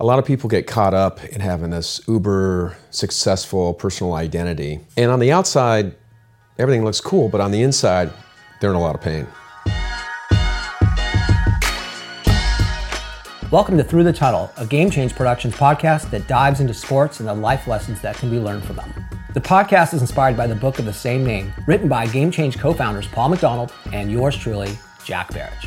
A lot of people get caught up in having this uber successful personal identity. And on the outside, everything looks cool, but on the inside, they're in a lot of pain. Welcome to Through the Tuttle, a Game Change Productions podcast that dives into sports and the life lessons that can be learned from them. The podcast is inspired by the book of the same name, written by Game Change co-founders Paul McDonald and yours truly, Jack Barrage.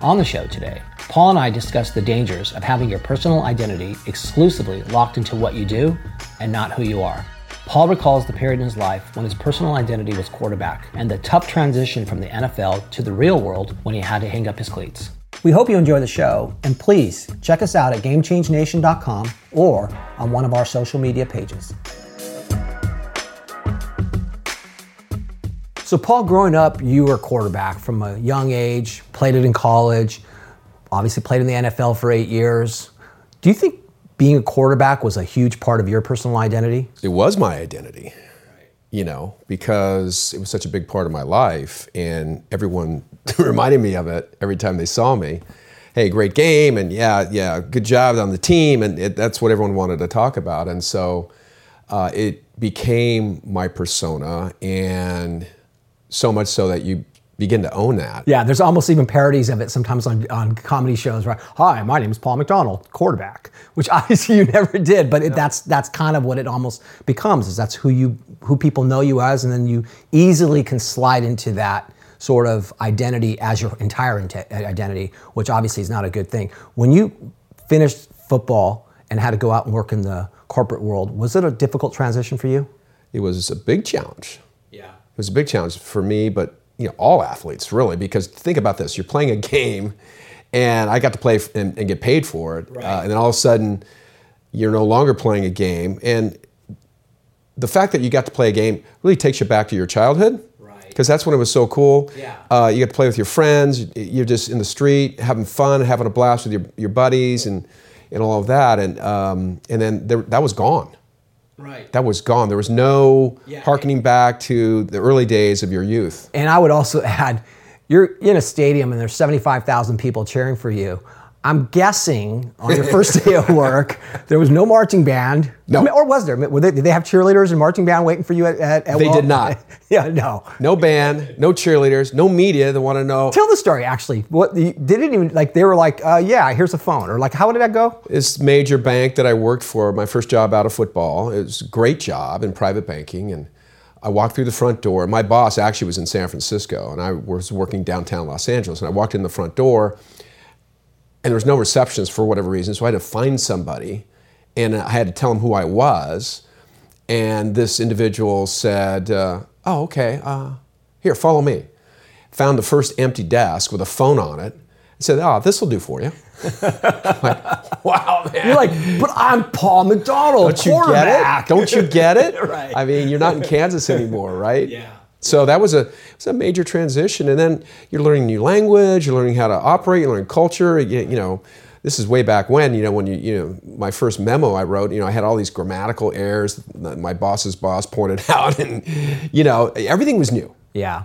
On the show today, Paul and I discuss the dangers of having your personal identity exclusively locked into what you do and not who you are. Paul recalls the period in his life when his personal identity was quarterback and the tough transition from the NFL to the real world when he had to hang up his cleats. We hope you enjoy the show, and please check us out at GameChangeNation.com or on one of our social media pages. So Paul, growing up, you were a quarterback from a young age, played it in college. Obviously played in the NFL for 8 years. Do you think being a quarterback was a huge part of your personal identity? It was my identity, you know, because it was such a big part of my life and everyone reminded me of it every time they saw me. Hey, great game, and yeah, good job on the team, and that's what everyone wanted to talk about. And so it became my persona, and so much so that you begin to own that. Yeah, there's almost even parodies of it sometimes on comedy shows, right? Hi, my name is Paul McDonald, quarterback, which obviously you never did, but that's kind of what it almost becomes, is that's who people know you as, and then you easily can slide into that sort of identity as your entire identity, which obviously is not a good thing. When you finished football and had to go out and work in the corporate world, was it a difficult transition for you? It was a big challenge. Yeah. It was a big challenge for me, but you know, all athletes really, because think about this, you're playing a game and I got to play and get paid for it. Right. And then all of a sudden you're no longer playing a game. And the fact that you got to play a game really takes you back to your childhood. Right. Because that's when it was so cool. Yeah. You got to play with your friends. You're just in the street, having fun, having a blast with your buddies and all of that. And then that was gone. Right. That was gone. There was no hearkening back to the early days of your youth. And I would also add, you're in a stadium and there's 75,000 people cheering for you. I'm guessing on your first day of work, there was no marching band. No. Or was there? Did they have cheerleaders and marching band waiting for you at They did not. Yeah, no. No band, no cheerleaders, no media that want to know. Tell the story, actually. What they didn't even, like, they were like, yeah, here's a phone. Or like, how did that go? This major bank that I worked for, my first job out of football, it was a great job in private banking. And I walked through the front door. My boss actually was in San Francisco, and I was working downtown Los Angeles. And I walked in the front door, and there was no receptions for whatever reason, so I had to find somebody, and I had to tell them who I was. And this individual said, oh, okay, here, follow me. Found the first empty desk with a phone on it, and said, oh, this'll do for you. Like, wow, man. You're like, but I'm Paul McDonald, quarterback. Don't you get it? Don't you get it? Right. I mean, you're not in Kansas anymore, right? Yeah. So that was a major transition. And then you're learning new language, you're learning how to operate, you're learning culture. You know, this is way back when my first memo I wrote, I had all these grammatical errors that my boss's boss pointed out, and, everything was new. Yeah.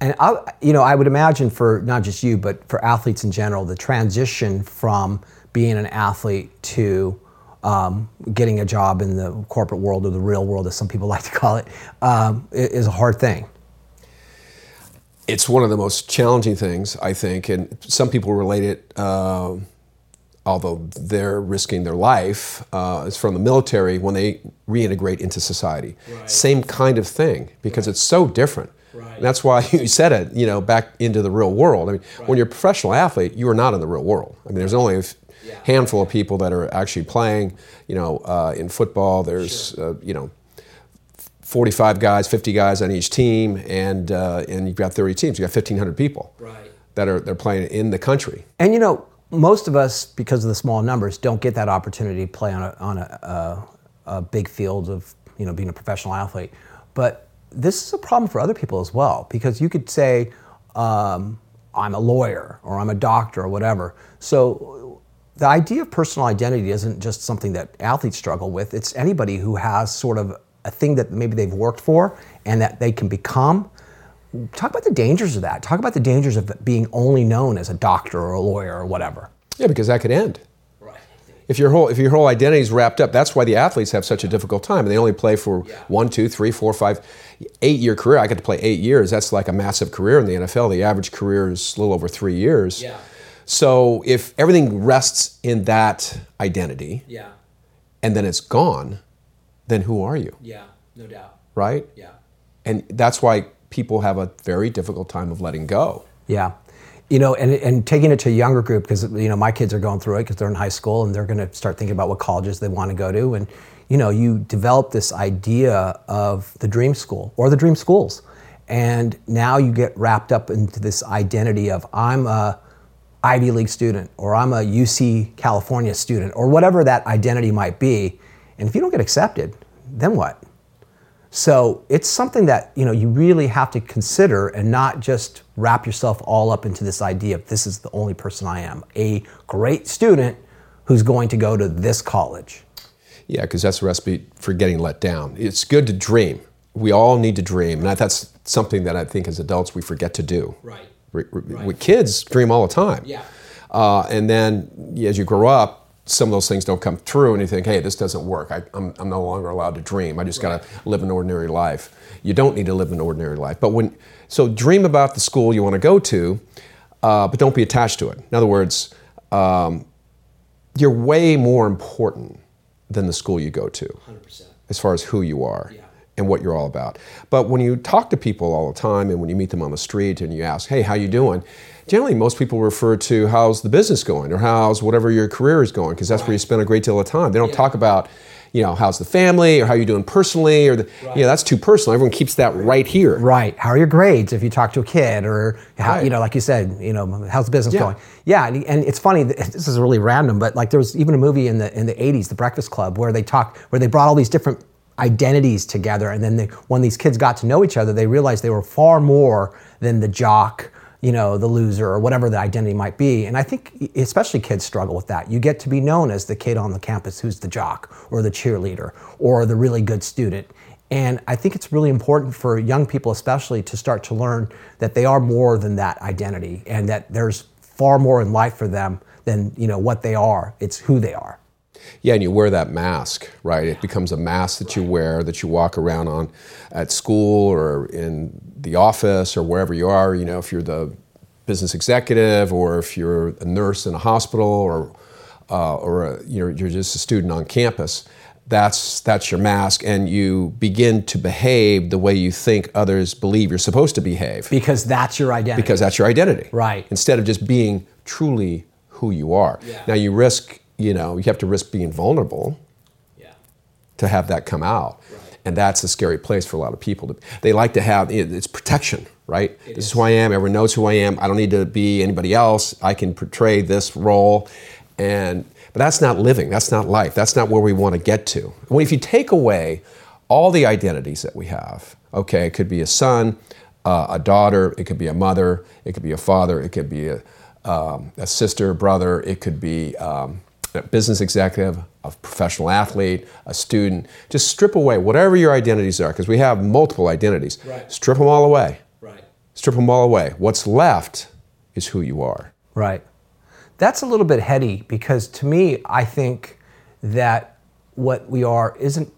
And, I would imagine for not just you, but for athletes in general, the transition from being an athlete to getting a job in the corporate world, or the real world, as some people like to call it, is a hard thing. It's one of the most challenging things, I think, and some people relate it, although they're risking their life, it's from the military when they reintegrate into society. Right. Same kind of thing, because it's so different. Right. And that's why you said it, back into the real world. I mean, when you're a professional athlete, you are not in the real world. I mean, there's only handful of people that are actually playing, in football. There's, 45 guys, 50 guys on each team, and you've got 30 teams. You've got 1,500 people that are playing in the country. And, most of us, because of the small numbers, don't get that opportunity to play on a big field of, being a professional athlete. But this is a problem for other people as well, because you could say, I'm a lawyer, or I'm a doctor, or whatever. So the idea of personal identity isn't just something that athletes struggle with. It's anybody who has sort of a thing that maybe they've worked for and that they can become. Talk about the dangers of that. Talk about the dangers of being only known as a doctor or a lawyer or whatever. Yeah, because that could end. Right. if your whole identity is wrapped up, that's why the athletes have such a difficult time. And they only play for 1, 2, 3, 4, 5, 8 year career. I got to play 8 years. That's like a massive career in the NFL. The average career is a little over 3 years. Yeah. So if everything rests in that identity, yeah, and then it's gone, then who are you? Yeah, no doubt. Right? Yeah. And that's why people have a very difficult time of letting go. Yeah. You know, and taking it to a younger group, because, you know, my kids are going through it because they're in high school and they're going to start thinking about what colleges they want to go to. And, you know, you develop this idea of the dream school or the dream schools. And now you get wrapped up into this identity of I'm a Ivy League student or I'm a UC California student or whatever that identity might be. And if you don't get accepted, then what? So it's something that, you know, you really have to consider and not just wrap yourself all up into this idea of this is the only person I am, a great student who's going to go to this college. Yeah, because that's the recipe for getting let down. It's good to dream. We all need to dream. And that's something that I think as adults we forget to do. Right. With kids, dream all the time. Yeah. And then as you grow up, some of those things don't come true and you think, hey, this doesn't work. I'm no longer allowed to dream. I just gotta live an ordinary life. You don't need to live an ordinary life. So dream about the school you wanna go to, but don't be attached to it. In other words, you're way more important than the school you go to. 100%. As far as who you are. Yeah. And what you're all about. But when you talk to people all the time and when you meet them on the street and you ask, hey, how you doing? Generally, most people refer to how's the business going or how's whatever your career is going, because that's where you spend a great deal of time. They don't talk about, you know, how's the family or how you doing personally or, you know, that's too personal. Everyone keeps that right here. Right. How are your grades if you talk to a kid or, how, you know, like you said, you know, how's the business going? Yeah. And it's funny, this is really random, but like there was even a movie in the 80s, The Breakfast Club, where they brought all these different identities together, and then when these kids got to know each other, they realized they were far more than the jock, you know, the loser, or whatever the identity might be. And I think especially kids struggle with that. You get to be known as the kid on the campus who's the jock, or the cheerleader, or the really good student. And I think it's really important for young people especially to start to learn that they are more than that identity, and that there's far more in life for them than, you know, what they are. It's who they are. Yeah, and you wear that mask, right? It becomes a mask that you wear, that you walk around on at school or in the office or wherever you are. You know, if you're the business executive or if you're a nurse in a hospital or you're just a student on campus, that's your mask, and you begin to behave the way you think others believe you're supposed to behave. Because that's your identity. Right. Instead of just being truly who you are. Yeah. Now you risk... You know, you have to risk being vulnerable to have that come out. Right. And that's a scary place for a lot of people. They like to have, it's protection, right? This is who I am. Everyone knows who I am. I don't need to be anybody else. I can portray this role. But that's not living. That's not life. That's not where we want to get to. Well, if you take away all the identities that we have, okay, it could be a son, a daughter, it could be a mother, it could be a father, it could be a sister, brother, it could be... a business executive, a professional athlete, a student. Just strip away whatever your identities are, because we have multiple identities. Right. Strip them all away. Right. Strip them all away. What's left is who you are. Right. That's a little bit heady, because to me, I think that what we are isn't,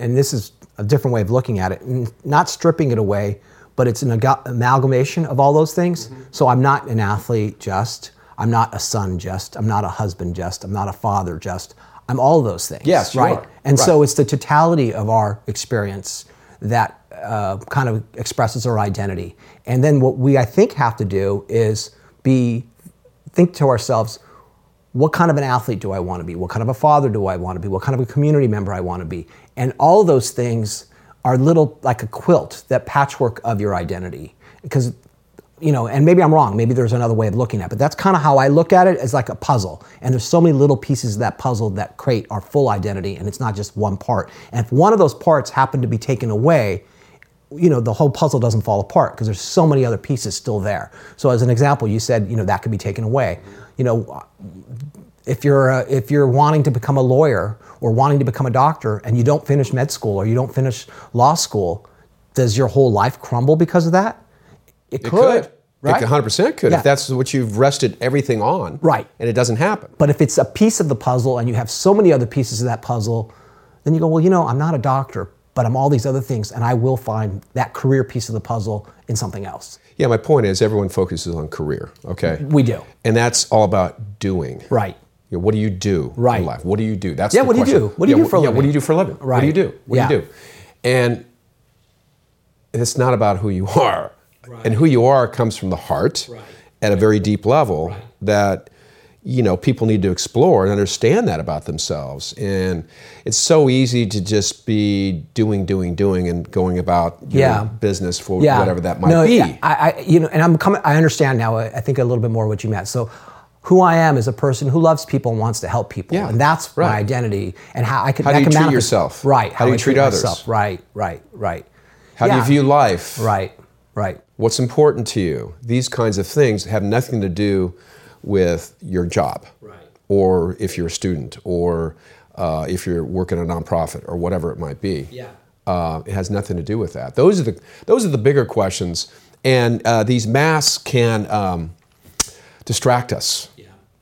and this is a different way of looking at it, not stripping it away, but it's an amalgamation of all those things. Mm-hmm. So I'm not an athlete just. I'm not a son just, I'm not a husband just, I'm not a father just, I'm all those things, yes, right? You are. And so it's the totality of our experience that kind of expresses our identity. And then what we, I think, have to do is think to ourselves, what kind of an athlete do I want to be? What kind of a father do I want to be? What kind of a community member I want to be? And all those things are little, like a quilt, that patchwork of your identity. Because, you know, and maybe I'm wrong, maybe there's another way of looking at it, but that's kind of how I look at it, as like a puzzle. And there's so many little pieces of that puzzle that create our full identity, and it's not just one part. And if one of those parts happened to be taken away, you know, the whole puzzle doesn't fall apart, because there's so many other pieces still there. So as an example, you said, you know, that could be taken away. You know, if you're wanting to become a lawyer or wanting to become a doctor and you don't finish med school or you don't finish law school, does your whole life crumble because of that? It could. Right? It 100% could, if that's what you've rested everything on. Right. And it doesn't happen. But if it's a piece of the puzzle and you have so many other pieces of that puzzle, then you go, well, you know, I'm not a doctor, but I'm all these other things, and I will find that career piece of the puzzle in something else. Yeah, my point is everyone focuses on career, okay? We do. And that's all about doing. Right. You know, what do you do in life? What do you do? That's the question. What do you do? What do you do for a living? Yeah, what do you do for a living? Right. What do you do? What do you do? And it's not about who you are. Right. And who you are comes from the heart at a very deep level that, you know, people need to explore and understand that about themselves. And it's so easy to just be doing and going about your business for whatever that might be. Yeah. I you know, and I understand now, I think a little bit more what you meant. So who I am is a person who loves people and wants to help people. Yeah. And that's my identity and how I can manifest. How do you treat yourself? Right. How do you treat others? Myself. Right. How do you view life? Right. What's important to you? These kinds of things have nothing to do with your job, or if you're a student, or if you're working at a nonprofit, or whatever it might be. Yeah, it has nothing to do with that. Those are the bigger questions, and these masks can distract us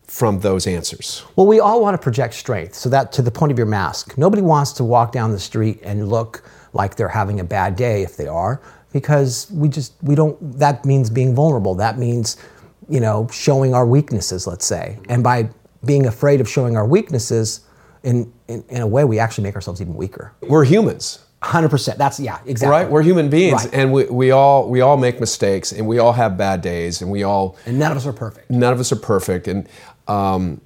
from those answers. Well, we all want to project strength, so that to the point of your mask, nobody wants to walk down the street and look like they're having a bad day if they are. Because we don't, that means being vulnerable. That means, you know, showing our weaknesses, let's say. And by being afraid of showing our weaknesses, in a way, we actually make ourselves even weaker. We're humans. 100%. That's, exactly. Right? We're human beings. Right. And we all make mistakes, and we all have bad days, and we all... And none of us are perfect. And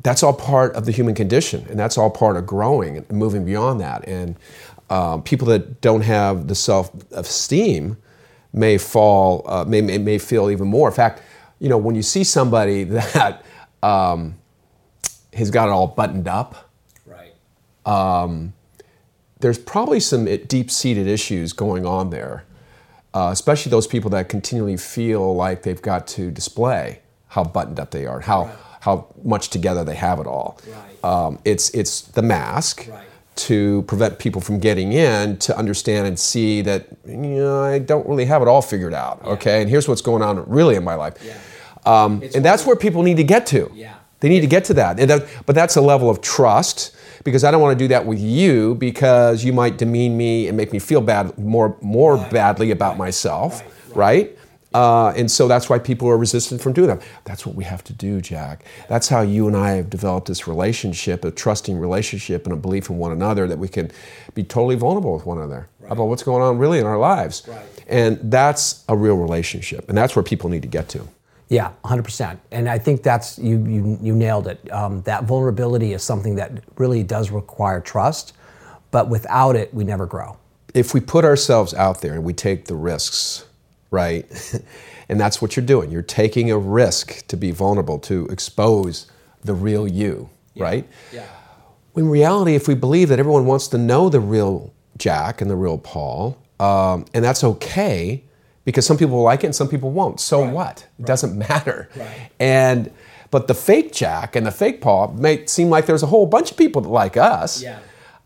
that's all part of the human condition. And that's all part of growing and moving beyond that. And people that don't have the self-esteem may fall, may feel even more. In fact, you know, when you see somebody that has got it all buttoned up, there's probably some deep-seated issues going on there, especially those people that continually feel like they've got to display how buttoned up they are, how much together they have it all. Right. It's the mask. Right. To prevent people from getting in to understand and see that, you know, I don't really have it all figured out, okay? And here's what's going on really in my life. Yeah. And that's where people need to get to. Yeah. They need to get to that. But that's a level of trust, because I don't want to do that with you, because you might demean me and make me feel bad, more badly about myself, right? And so that's why people are resistant from doing that. That's what we have to do, Jack. That's how you and I have developed this relationship, a trusting relationship and a belief in one another, that we can be totally vulnerable with one another about what's going on really in our lives. Right. And that's a real relationship. And that's where people need to get to. Yeah, 100%. And I think that's, you nailed it. That vulnerability is something that really does require trust, but without it, we never grow. If we put ourselves out there and we take the risks, right? And that's what you're doing. You're taking a risk to be vulnerable, to expose the real you, right? Yeah. In reality, if we believe that everyone wants to know the real Jack and the real Paul, and that's okay, because some people will like it and some people won't. So what? It doesn't matter. Right. But the fake Jack and the fake Paul may seem like there's a whole bunch of people that like us. Yeah.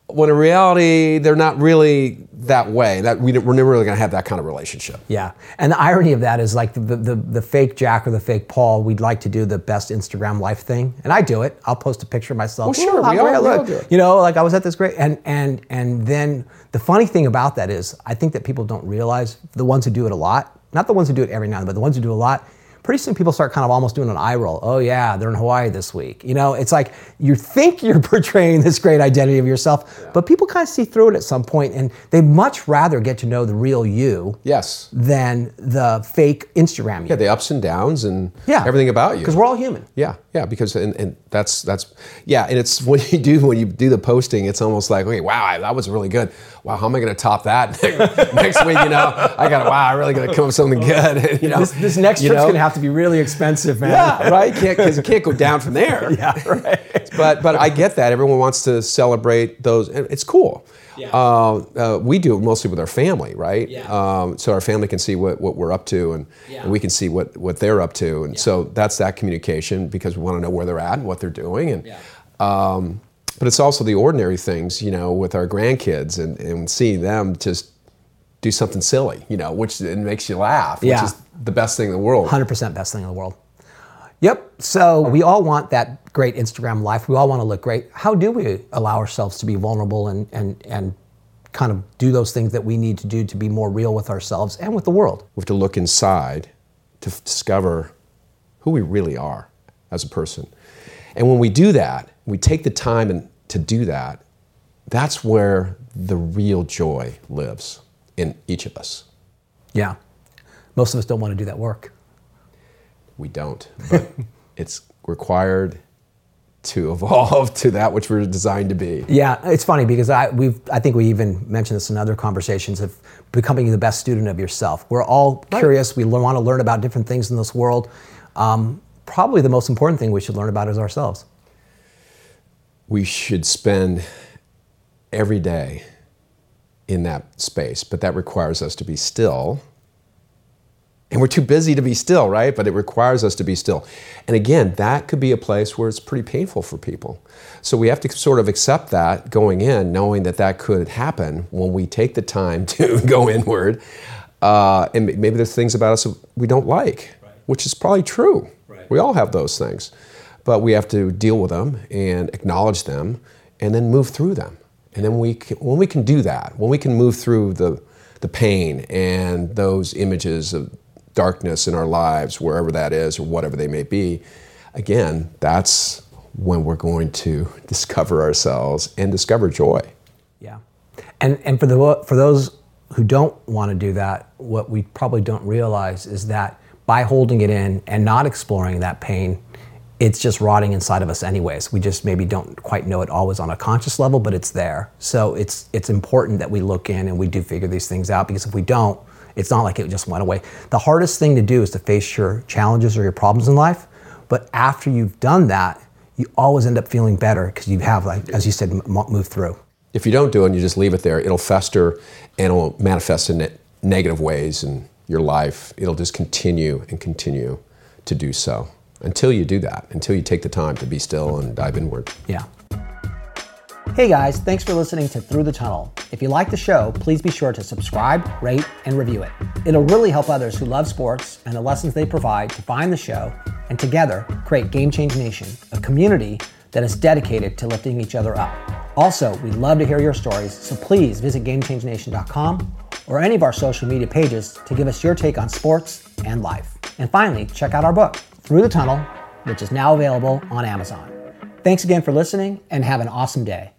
When in reality, they're not really that way. That we're never really going to have that kind of relationship. Yeah, and the irony of that is, like, the fake Jack or the fake Paul, we'd like to do the best Instagram life thing, and I do it. I'll post a picture of myself. Well, sure, we all do it. You know, like, I was at this great, and then the funny thing about that is, I think that people don't realize, the ones who do it a lot, not the ones who do it every now and then, but the ones who do a lot. Pretty soon people start kind of almost doing an eye roll. Oh yeah, they're in Hawaii this week. You know, it's like you think you're portraying this great identity of yourself, but people kind of see through it at some point, and they'd much rather get to know the real you than the fake Instagram you. Yeah, the ups and downs and everything about you. Because we're all human. Yeah, because and that's and it's when you do the posting, it's almost like, okay, wow, that was really good. Wow, how am I going to top that next week? You know, I really got to come up with something good. You know, this next trip's going to have to be really expensive, man. Yeah, right. Because it can't go down from there. Yeah, right. But I get that everyone wants to celebrate those. And it's cool. Yeah. We do it mostly with our family, right? Yeah. So our family can see what we're up to, and we can see what they're up to, and so that's that communication, because we want to know where they're at and what they're doing, and. But it's also the ordinary things, you know, with our grandkids and seeing them just do something silly, you know, which it makes you laugh, which is the best thing in the world. 100% best thing in the world. Yep. So we all want that great Instagram life. We all want to look great. How do we allow ourselves to be vulnerable and kind of do those things that we need to do to be more real with ourselves and with the world? We have to look inside to discover who we really are as a person. And when we do that, we take the time to do that, that's where the real joy lives in each of us. Yeah. Most of us don't want to do that work. We don't. But it's required to evolve to that which we're designed to be. Yeah, it's funny because I think we even mentioned this in other conversations of becoming the best student of yourself. We're all curious. We want to learn about different things in this world. Probably the most important thing we should learn about is ourselves. We should spend every day in that space, but that requires us to be still. And we're too busy to be still, right? But it requires us to be still. And again, that could be a place where it's pretty painful for people. So we have to sort of accept that going in, knowing that that could happen when we take the time to go inward. And maybe there's things about us we don't like, right, which is probably true. Right. We all have those things. But we have to deal with them and acknowledge them and then move through them. And then when we can do that, when we can move through the pain and those images of darkness in our lives, wherever that is or whatever they may be, again, that's when we're going to discover ourselves and discover joy. Yeah. And for those who don't want to do that, what we probably don't realize is that by holding it in and not exploring that pain, it's just rotting inside of us anyways. We just maybe don't quite know it always on a conscious level, but it's there. So it's important that we look in and we do figure these things out, because if we don't, it's not like it just went away. The hardest thing to do is to face your challenges or your problems in life, but after you've done that, you always end up feeling better because you have, like, as you said, moved through. If you don't do it and you just leave it there, it'll fester and it'll manifest in negative ways in your life. It'll just continue and continue to do so until you do that, until you take the time to be still and dive inward. Yeah. Hey guys, thanks for listening to Through the Tunnel. If you like the show, please be sure to subscribe, rate, and review it. It'll really help others who love sports and the lessons they provide to find the show, and together create Game Change Nation, a community that is dedicated to lifting each other up. Also, we'd love to hear your stories, so please visit GameChangeNation.com or any of our social media pages to give us your take on sports and life. And finally, check out our book, Through the Tunnel, which is now available on Amazon. Thanks again for listening, and have an awesome day.